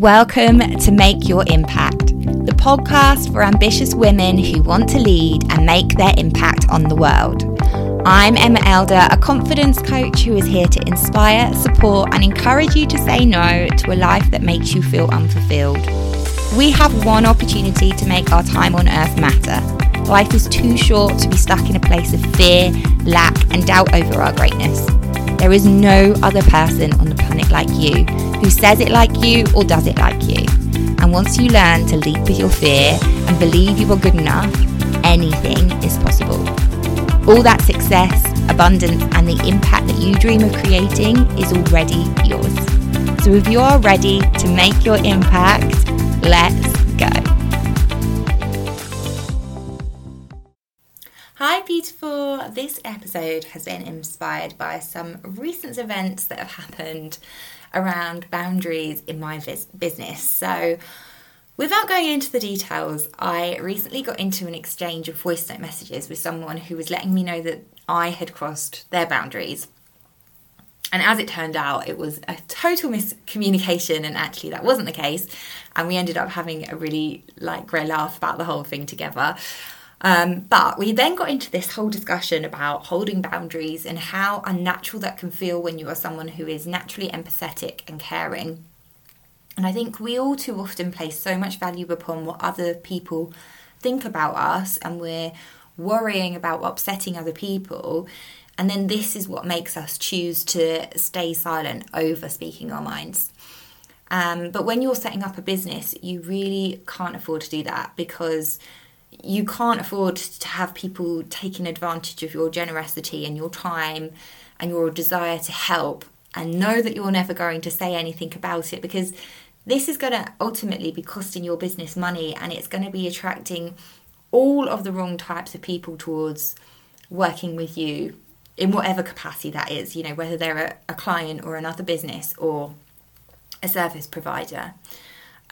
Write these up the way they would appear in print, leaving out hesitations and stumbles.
Welcome to Make Your Impact, the podcast for ambitious women who want to lead and make their impact on the world. I'm Emma Elder, a confidence coach who is here to inspire, support, and encourage you to say no to a life that makes you feel unfulfilled. We have one opportunity to make our time on earth matter. Life is too short to be stuck in a place of fear, lack, and doubt over our greatness. There is no other person on the planet like you who says it like you or does it like you. And once you learn to leap with your fear and believe you are good enough, anything is possible. All that success, abundance, and the impact that you dream of creating is already yours. So if you are ready to make your impact, let's go. Hi beautiful, this episode has been inspired by some recent events that have happened around boundaries in my business. So without going into the details, I recently got into an exchange of voice note messages with someone who was letting me know that I had crossed their boundaries. And as it turned out, it was a total miscommunication, and actually that wasn't the case. And we ended up having a really great laugh about the whole thing together. But we then got into this whole discussion about holding boundaries and how unnatural that can feel when you are someone who is naturally empathetic and caring. And I think we all too often place so much value upon what other people think about us, and we're worrying about upsetting other people. And then this is what makes us choose to stay silent over speaking our minds. But when you're setting up a business, you really can't afford to do that, because you can't afford to have people taking advantage of your generosity and your time and your desire to help, and know that you're never going to say anything about it, because this is going to ultimately be costing your business money, and it's going to be attracting all of the wrong types of people towards working with you in whatever capacity that is, you know, whether they're a client or another business or a service provider.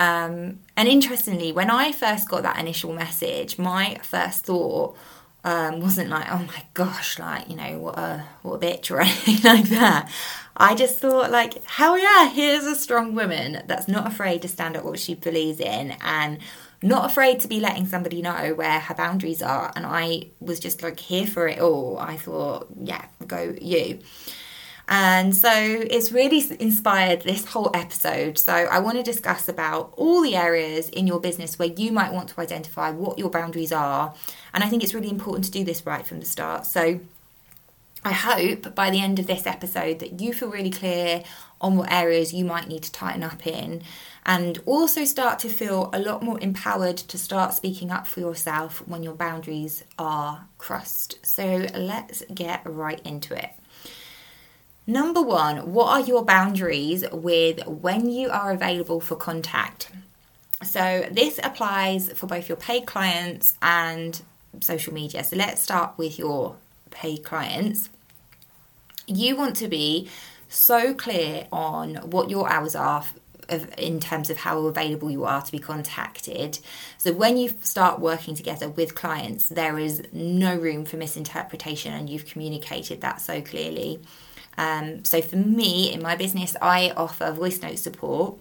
And interestingly, when I first got that initial message, my first thought wasn't like, oh my gosh, like, you know, what a bitch or anything like that. I just thought, like, hell yeah, here's a strong woman that's not afraid to stand up what she believes in and not afraid to be letting somebody know where her boundaries are. And I was just like here for it all. I thought, yeah, go you. And so it's really inspired this whole episode. So I want to discuss about all the areas in your business where you might want to identify what your boundaries are. And I think it's really important to do this right from the start. So I hope by the end of this episode that you feel really clear on what areas you might need to tighten up in, and also start to feel a lot more empowered to start speaking up for yourself when your boundaries are crossed. So let's get right into it. Number one, what are your boundaries with when you are available for contact? So this applies for both your paid clients and social media. So let's start with your paid clients. You want to be so clear on what your hours are in terms of how available you are to be contacted. So when you start working together with clients, there is no room for misinterpretation, and you've communicated that so clearly. So for me, in my business, I offer voice note support,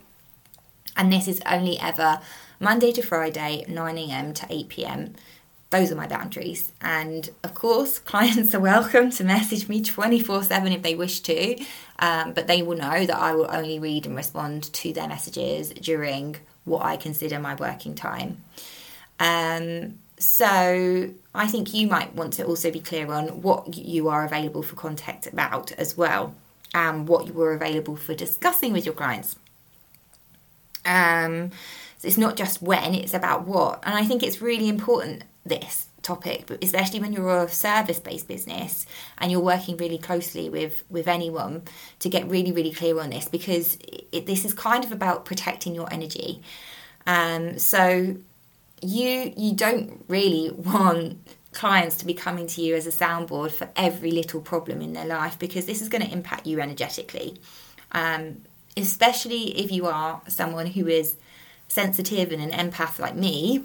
and this is only ever Monday to Friday, 9 a.m. to 8 p.m. Those are my boundaries. And of course, clients are welcome to message me 24/7 if they wish to, but they will know that I will only read and respond to their messages during what I consider my working time. So I think you might want to also be clear on what you are available for contact about as well, and what you were available for discussing with your clients. So it's not just when, it's about what. And I think it's really important, this topic, especially when you're a service-based business and you're working really closely with anyone, to get really, really clear on this, because this is kind of about protecting your energy. So You don't really want clients to be coming to you as a soundboard for every little problem in their life, because this is going to impact you energetically, especially if you are someone who is sensitive and an empath like me.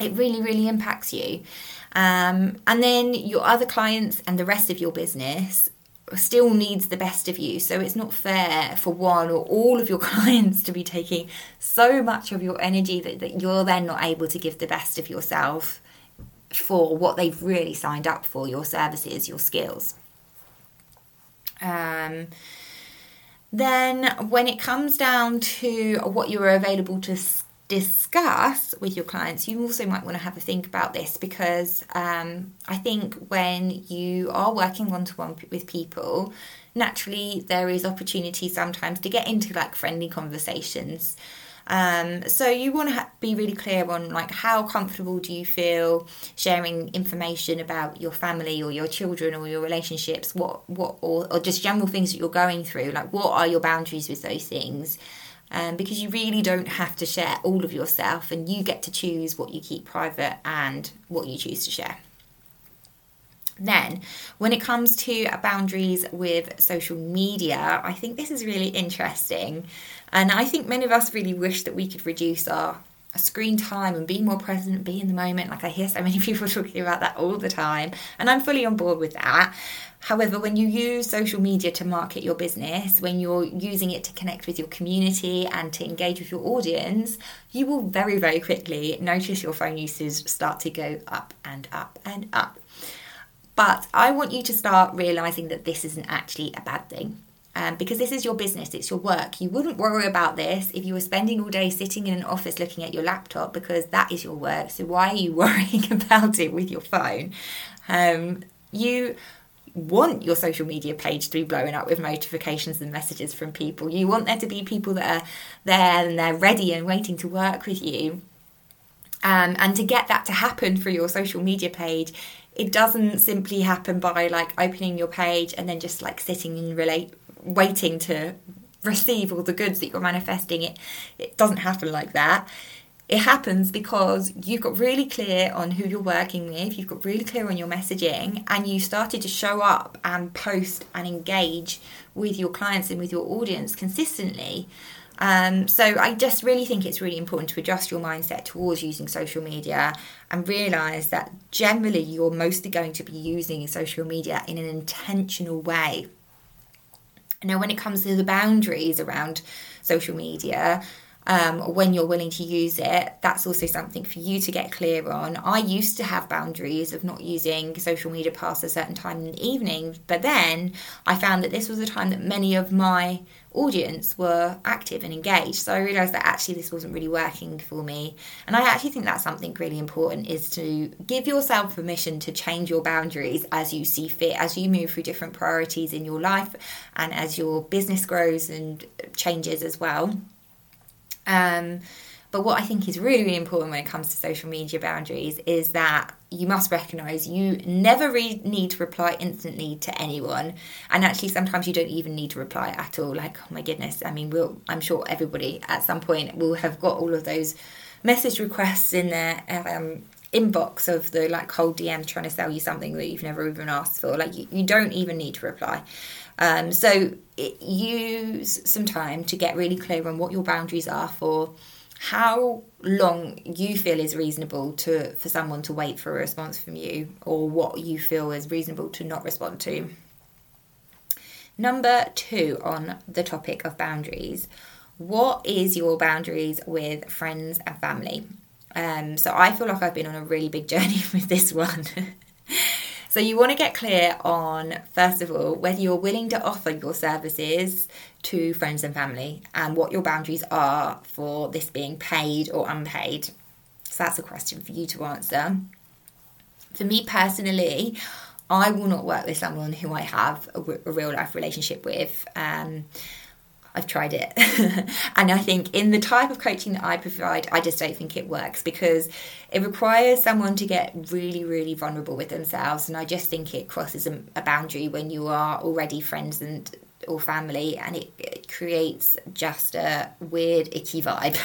It really, really impacts you. And then your other clients and the rest of your business still needs the best of you. So it's not fair for one or all of your clients to be taking so much of your energy that you're then not able to give the best of yourself for what they've really signed up for, your services, your skills. Then when it comes down to what you are available to discuss with your clients, you also might want to have a think about this, because I think when you are working one-to-one with people, naturally there is opportunity sometimes to get into like friendly conversations. So you want to be really clear on like how comfortable do you feel sharing information about your family or your children or your relationships, or just general things that you're going through, like what are your boundaries with those things. Because you really don't have to share all of yourself, and you get to choose what you keep private and what you choose to share. Then, when it comes to boundaries with social media, I think this is really interesting. And I think many of us really wish that we could reduce our screen time and be more present, be in the moment. Like, I hear so many people talking about that all the time, and I'm fully on board with that. However, when you use social media to market your business, when you're using it to connect with your community and to engage with your audience, you will very, very quickly notice your phone usage start to go up and up and up. But I want you to start realizing that this isn't actually a bad thing. Because this is your business, it's your work. You wouldn't worry about this if you were spending all day sitting in an office looking at your laptop, because that is your work. So why are you worrying about it with your phone? You want your social media page to be blowing up with notifications and messages from people. You want there to be people that are there and they're ready and waiting to work with you. And to get that to happen for your social media page, it doesn't simply happen by like opening your page and then just like sitting and waiting to receive all the goods that you're manifesting. It doesn't happen like that. It happens because you've got really clear on who you're working with, you've got really clear on your messaging, and you started to show up and post and engage with your clients and with your audience consistently. So I just really think it's really important to adjust your mindset towards using social media and realise that generally you're mostly going to be using social media in an intentional way. Now, when it comes to the boundaries around social media, when you're willing to use it, that's also something for you to get clear on. I used to have boundaries of not using social media past a certain time in the evening, but then I found that this was a time that many of my audience were active and engaged, so I realised that actually this wasn't really working for me. And I actually think that's something really important, is to give yourself permission to change your boundaries as you see fit, as you move through different priorities in your life and as your business grows and changes as well. But what I think is really, really important when it comes to social media boundaries is that you must recognise you never need to reply instantly to anyone. And actually, sometimes you don't even need to reply at all. Like, oh my goodness, I mean, I'm sure everybody at some point will have got all of those message requests in their inbox of the like cold DM trying to sell you something that you've never even asked for. Like, you don't even need to reply. So use some time to get really clear on what your boundaries are for, how long you feel is reasonable for someone to wait for a response from you, or what you feel is reasonable to not respond to. Number 2 on the topic of boundaries. What is your boundaries with friends and family? So I feel like I've been on a really big journey with this one. So you want to get clear on, first of all, whether you're willing to offer your services to friends and family, and what your boundaries are for this being paid or unpaid. So that's a question for you to answer. For me personally, I will not work with someone who I have a real life relationship with. I've tried it. And I think in the type of coaching that I provide, I just don't think it works, because it requires someone to get really, really vulnerable with themselves. And I just think it crosses a boundary when you are already friends and or family, and it creates just a weird, icky vibe.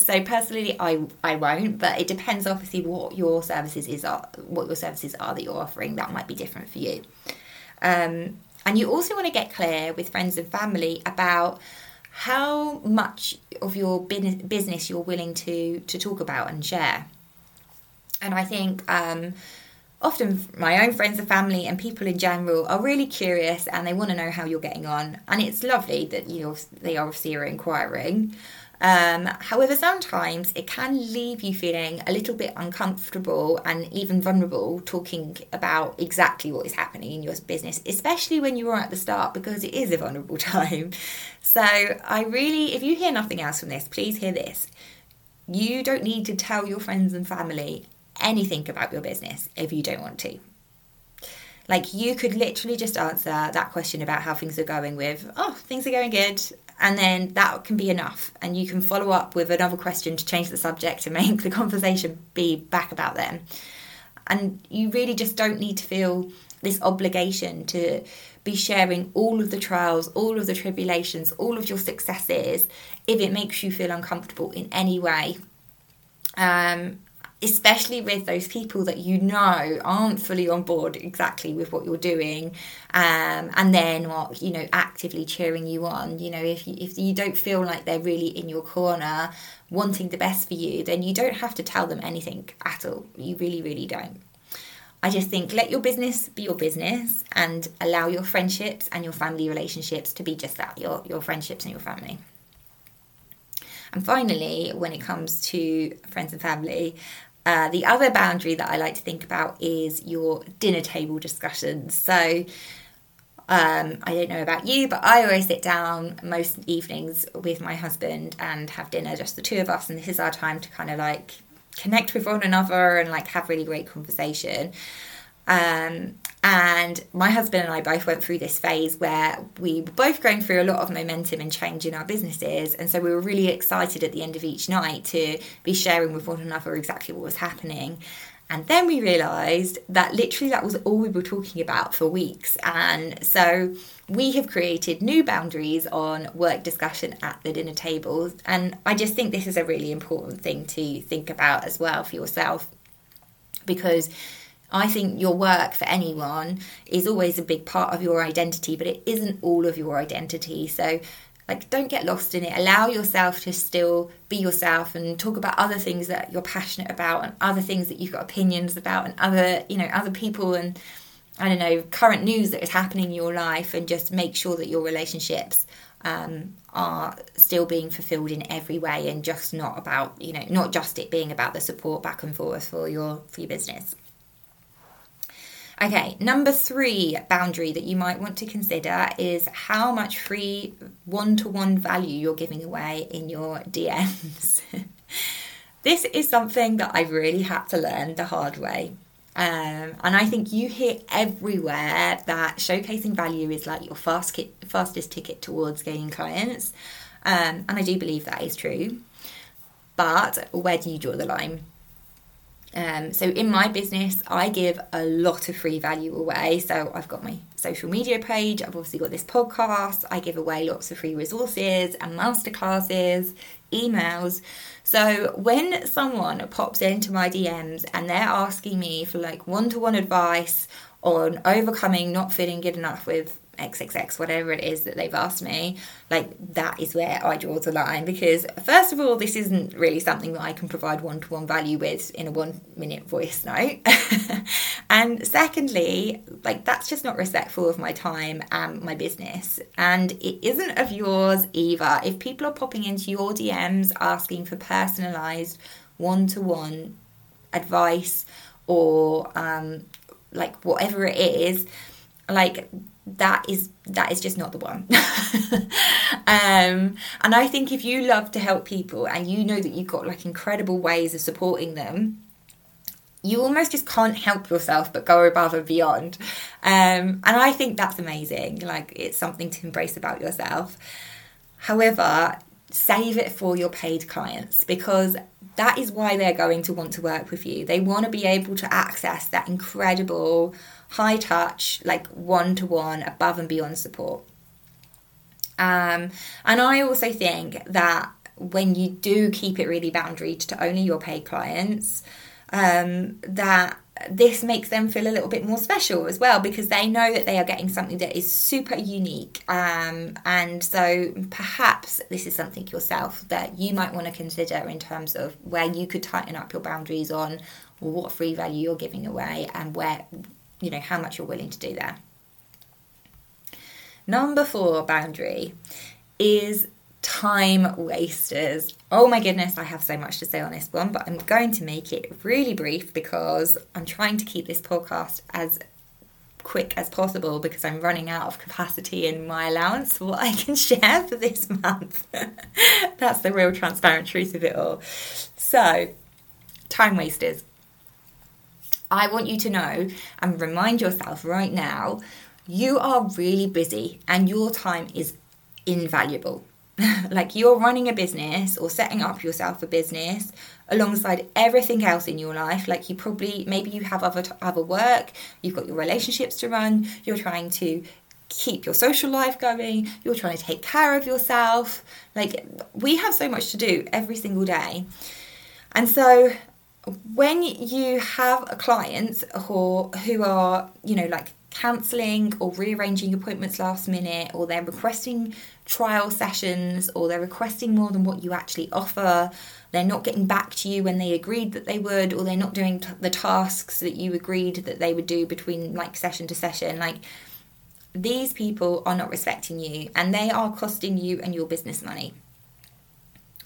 So personally, I won't, but it depends obviously what your services are that you're offering. That might be different for you. And you also want to get clear with friends and family about how much of your business you're willing to talk about and share. And I think often my own friends and family and people in general are really curious and they want to know how you're getting on. And it's lovely that they obviously are inquiring. However, sometimes it can leave you feeling a little bit uncomfortable and even vulnerable talking about exactly what is happening in your business, especially when you are at the start, because it is a vulnerable time. So if you hear nothing else from this, please hear this. You don't need to tell your friends and family anything about your business if you don't want to. Like, you could literally just answer that question about how things are going with, oh, things are going good. And then that can be enough. And you can follow up with another question to change the subject and make the conversation be back about them. And you really just don't need to feel this obligation to be sharing all of the trials, all of the tribulations, all of your successes, if it makes you feel uncomfortable in any way. Especially with those people that you know aren't fully on board exactly with what you're doing, and then what actively cheering you on. If you don't feel like they're really in your corner, wanting the best for you, then you don't have to tell them anything at all. You really, really don't. I just think let your business be your business and allow your friendships and your family relationships to be just that, your friendships and your family. And finally, when it comes to friends and family, the other boundary that I like to think about is your dinner table discussions. So I don't know about you, but I always sit down most evenings with my husband and have dinner, just the two of us. And this is our time to kind of like connect with one another and like have really great conversation. And my husband and I both went through this phase where we were both going through a lot of momentum and change in our businesses. And so we were really excited at the end of each night to be sharing with one another exactly what was happening. And then we realised that literally that was all we were talking about for weeks. And so we have created new boundaries on work discussion at the dinner tables. And I just think this is a really important thing to think about as well for yourself, because I think your work for anyone is always a big part of your identity, but it isn't all of your identity. So like, don't get lost in it. Allow yourself to still be yourself and talk about other things that you're passionate about and other things that you've got opinions about and other people and current news that is happening in your life, and just make sure that your relationships are still being fulfilled in every way and just not about, not just it being about the support back and forth for your business. Okay, number 3 boundary that you might want to consider is how much free one-to-one value you're giving away in your DMs. This is something that I've really had to learn the hard way. And I think you hear everywhere that showcasing value is like your fastest ticket towards gaining clients. And I do believe that is true. But where do you draw the line? So in my business, I give a lot of free value away. So I've got my social media page. I've obviously got this podcast. I give away lots of free resources and masterclasses, emails. So when someone pops into my DMs and they're asking me for like one-to-one advice on overcoming not feeling good enough with XXX, whatever it is that they've asked me, like, that is where I draw the line, because first of all, this isn't really something that I can provide one-to-one value with in a 1-minute voice note. And secondly, like, that's just not respectful of my time and my business, and it isn't of yours either. If people are popping into your DMs asking for personalized one-to-one advice or like whatever it is, like, that is just not the one. And I think if you love to help people and you know that you've got like incredible ways of supporting them, you almost just can't help yourself but go above and beyond. And I think that's amazing. Like, it's something to embrace about yourself. However, save it for your paid clients, because that is why they're going to want to work with you. They want to be able to access that incredible high touch, like one-to-one, above and beyond support. And I also think that when you do keep it really boundaried to only your paid clients, that this makes them feel a little bit more special as well, because they know that they are getting something that is super unique. And so perhaps this is something yourself that you might want to consider in terms of where you could tighten up your boundaries on well, what free value you're giving away and where, you know, how much you're willing to do there. Number 4 boundary is time wasters. Oh my goodness, I have so much to say on this one, but I'm going to make it really brief because I'm trying to keep this podcast as quick as possible because I'm running out of capacity in my allowance for what I can share for this month. That's the real transparent truth of it all. So, time wasters. I want you to know and remind yourself right now, you are really busy and your time is invaluable. Like, you're running a business or setting up yourself a business alongside everything else in your life. Like, you probably, maybe you have other work, you've got your relationships to run, you're trying to keep your social life going, you're trying to take care of yourself. Like, we have so much to do every single day. And so when you have clients who are, you know, like cancelling or rearranging appointments last minute, or they're requesting trial sessions, or they're requesting more than what you actually offer, they're not getting back to you when they agreed that they would, or they're not doing the tasks that you agreed that they would do between like session to session, like these people are not respecting you and they are costing you and your business money.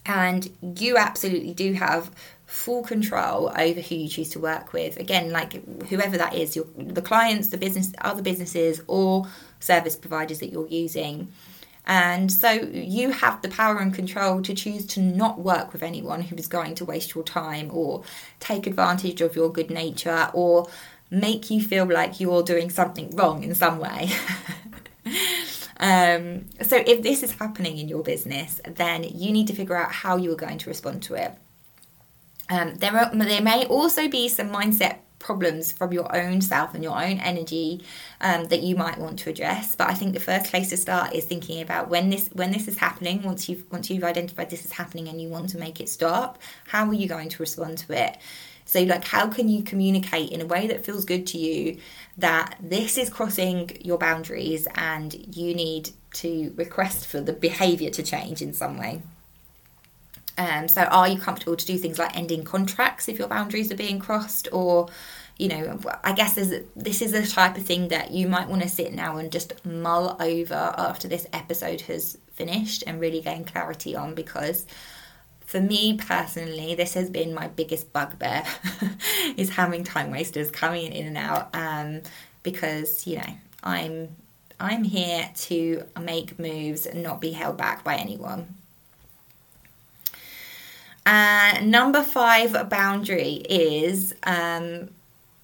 And you absolutely do have full control over who you choose to work with. Again, like whoever that is, the clients, the business, other businesses or service providers that you're using. And so you have the power and control to choose to not work with anyone who is going to waste your time or take advantage of your good nature or make you feel like you're doing something wrong in some way. So if this is happening in your business, then you need to figure out how you are going to respond to it. There may also be some mindset problems from your own self and your own energy that you might want to address. But I think the first place to start is thinking about when this is happening. Once you've identified this is happening and you want to make it stop, how are you going to respond to it? So, like, how can you communicate in a way that feels good to you that this is crossing your boundaries and you need to request for the behaviour to change in some way? So are you comfortable to do things like ending contracts if your boundaries are being crossed? Or, you know, I guess this is the type of thing that you might want to sit now and just mull over after this episode has finished and really gain clarity on, because for me personally, this has been my biggest bugbear is having time wasters coming in and out, because, you know, I'm here to make moves and not be held back by anyone. Number 5 boundary is, and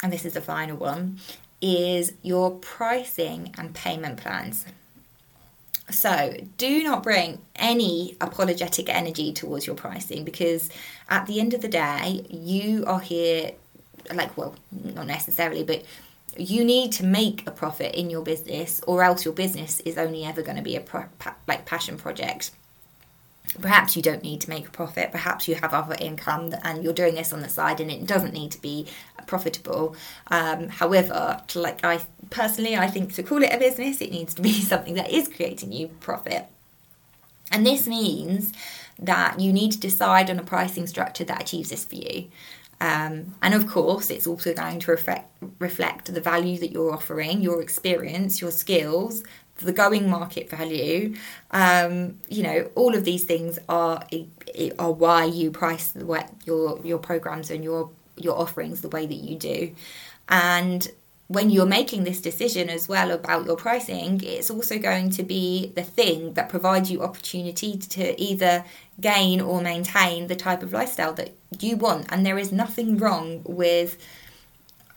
this is the final one, is your pricing and payment plans. So do not bring any apologetic energy towards your pricing, because at the end of the day, you are here, like, well, not necessarily, but you need to make a profit in your business, or else your business is only ever going to be a passion project. Perhaps you don't need to make a profit, perhaps you have other income and you're doing this on the side and it doesn't need to be profitable. However, like, I personally, I think to call it a business, it needs to be something that is creating you profit. And this means that you need to decide on a pricing structure that achieves this for you. And of course, it's also going to reflect the value that you're offering, your experience, your skills, the going market value, you know, all of these things are why you price your programs and your offerings the way that you do. And when you're making this decision as well about your pricing, it's also going to be the thing that provides you opportunity to either gain or maintain the type of lifestyle that you want. And there is nothing wrong with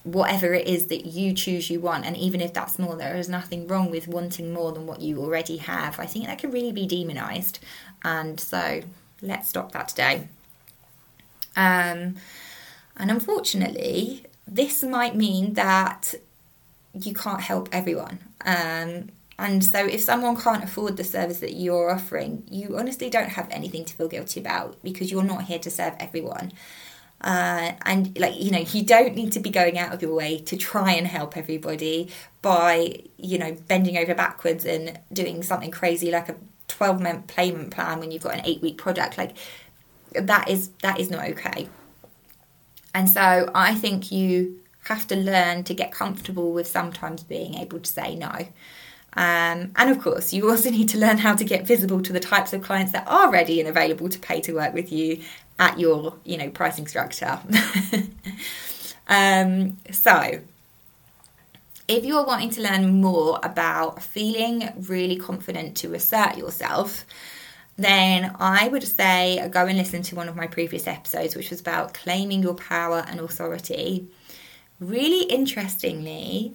whatever it is that you choose you want, and even if that's more, there is nothing wrong with wanting more than what you already have. I think that can really be demonized, and so let's stop that today. And unfortunately, this might mean that you can't help everyone, and so if someone can't afford the service that you're offering, you honestly don't have anything to feel guilty about, because you're not here to serve everyone. And, like, you know, you don't need to be going out of your way to try and help everybody by, you know, bending over backwards and doing something crazy like a 12-month payment plan when you've got an 8-week product. Like, that is not okay. And so I think you have to learn to get comfortable with sometimes being able to say no. And of course, you also need to learn how to get visible to the types of clients that are ready and available to pay to work with you at your, pricing structure. So if you're wanting to learn more about feeling really confident to assert yourself, then I would say go and listen to one of my previous episodes, which was about claiming your power and authority. Really interestingly,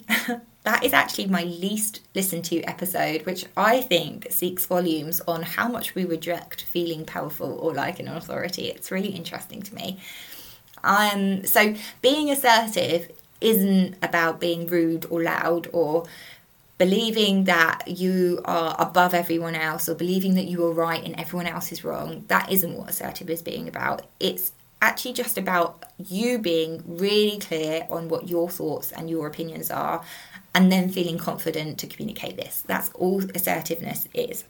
that is actually my least listened to episode, which I think speaks volumes on how much we reject feeling powerful or like an authority. It's really interesting to me. So being assertive isn't about being rude or loud or believing that you are above everyone else or believing that you are right and everyone else is wrong. That isn't what assertive is being about. It's actually just about you being really clear on what your thoughts and your opinions are, and then feeling confident to communicate this. That's all assertiveness is.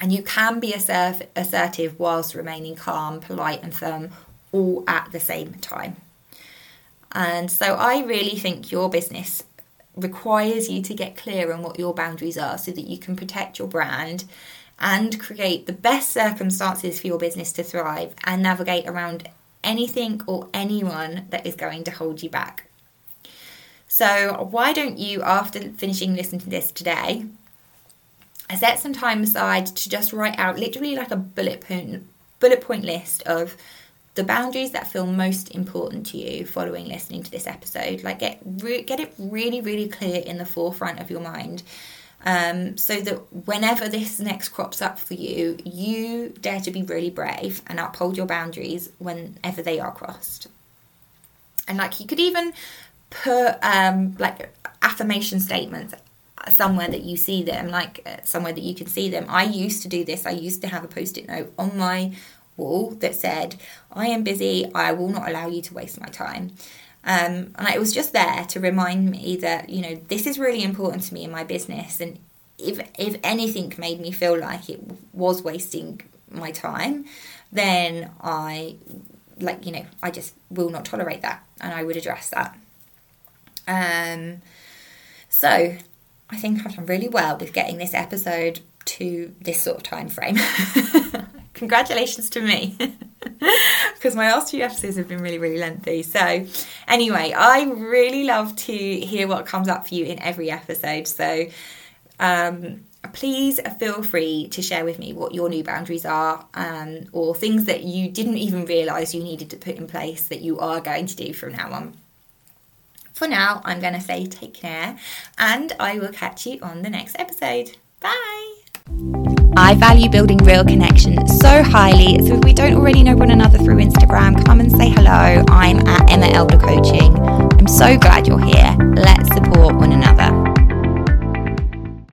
And you can be assertive whilst remaining calm, polite and firm, all at the same time. And so I really think your business requires you to get clear on what your boundaries are so that you can protect your brand and create the best circumstances for your business to thrive and navigate around anything or anyone that is going to hold you back. So why don't you, after finishing listening to this today, set some time aside to just write out literally like a bullet point list of the boundaries that feel most important to you following listening to this episode. Like get it really, really clear in the forefront of your mind. So that whenever this next crops up for you, you dare to be really brave and uphold your boundaries whenever they are crossed. And like you could even put like affirmation statements somewhere that you see them, like somewhere that you can see them. I used to do this. I used to have a post-it note on my wall that said, "I am busy. I will not allow you to waste my time." And it was just there to remind me that, this is really important to me in my business. And if anything made me feel like it was wasting my time, then I just will not tolerate that. And I would address that. So I think I've done really well with getting this episode to this sort of time frame. Congratulations to me. Because my last few episodes have been really, really lengthy. So anyway, I really love to hear what comes up for you in every episode. So please feel free to share with me what your new boundaries are, or things that you didn't even realise you needed to put in place that you are going to do from now on. For now, I'm going to say take care, and I will catch you on the next episode. Bye! I value building real connection so highly, so if we don't already know one another through Instagram, come and say hello. I'm at Emma Elder Coaching. I'm so glad you're here.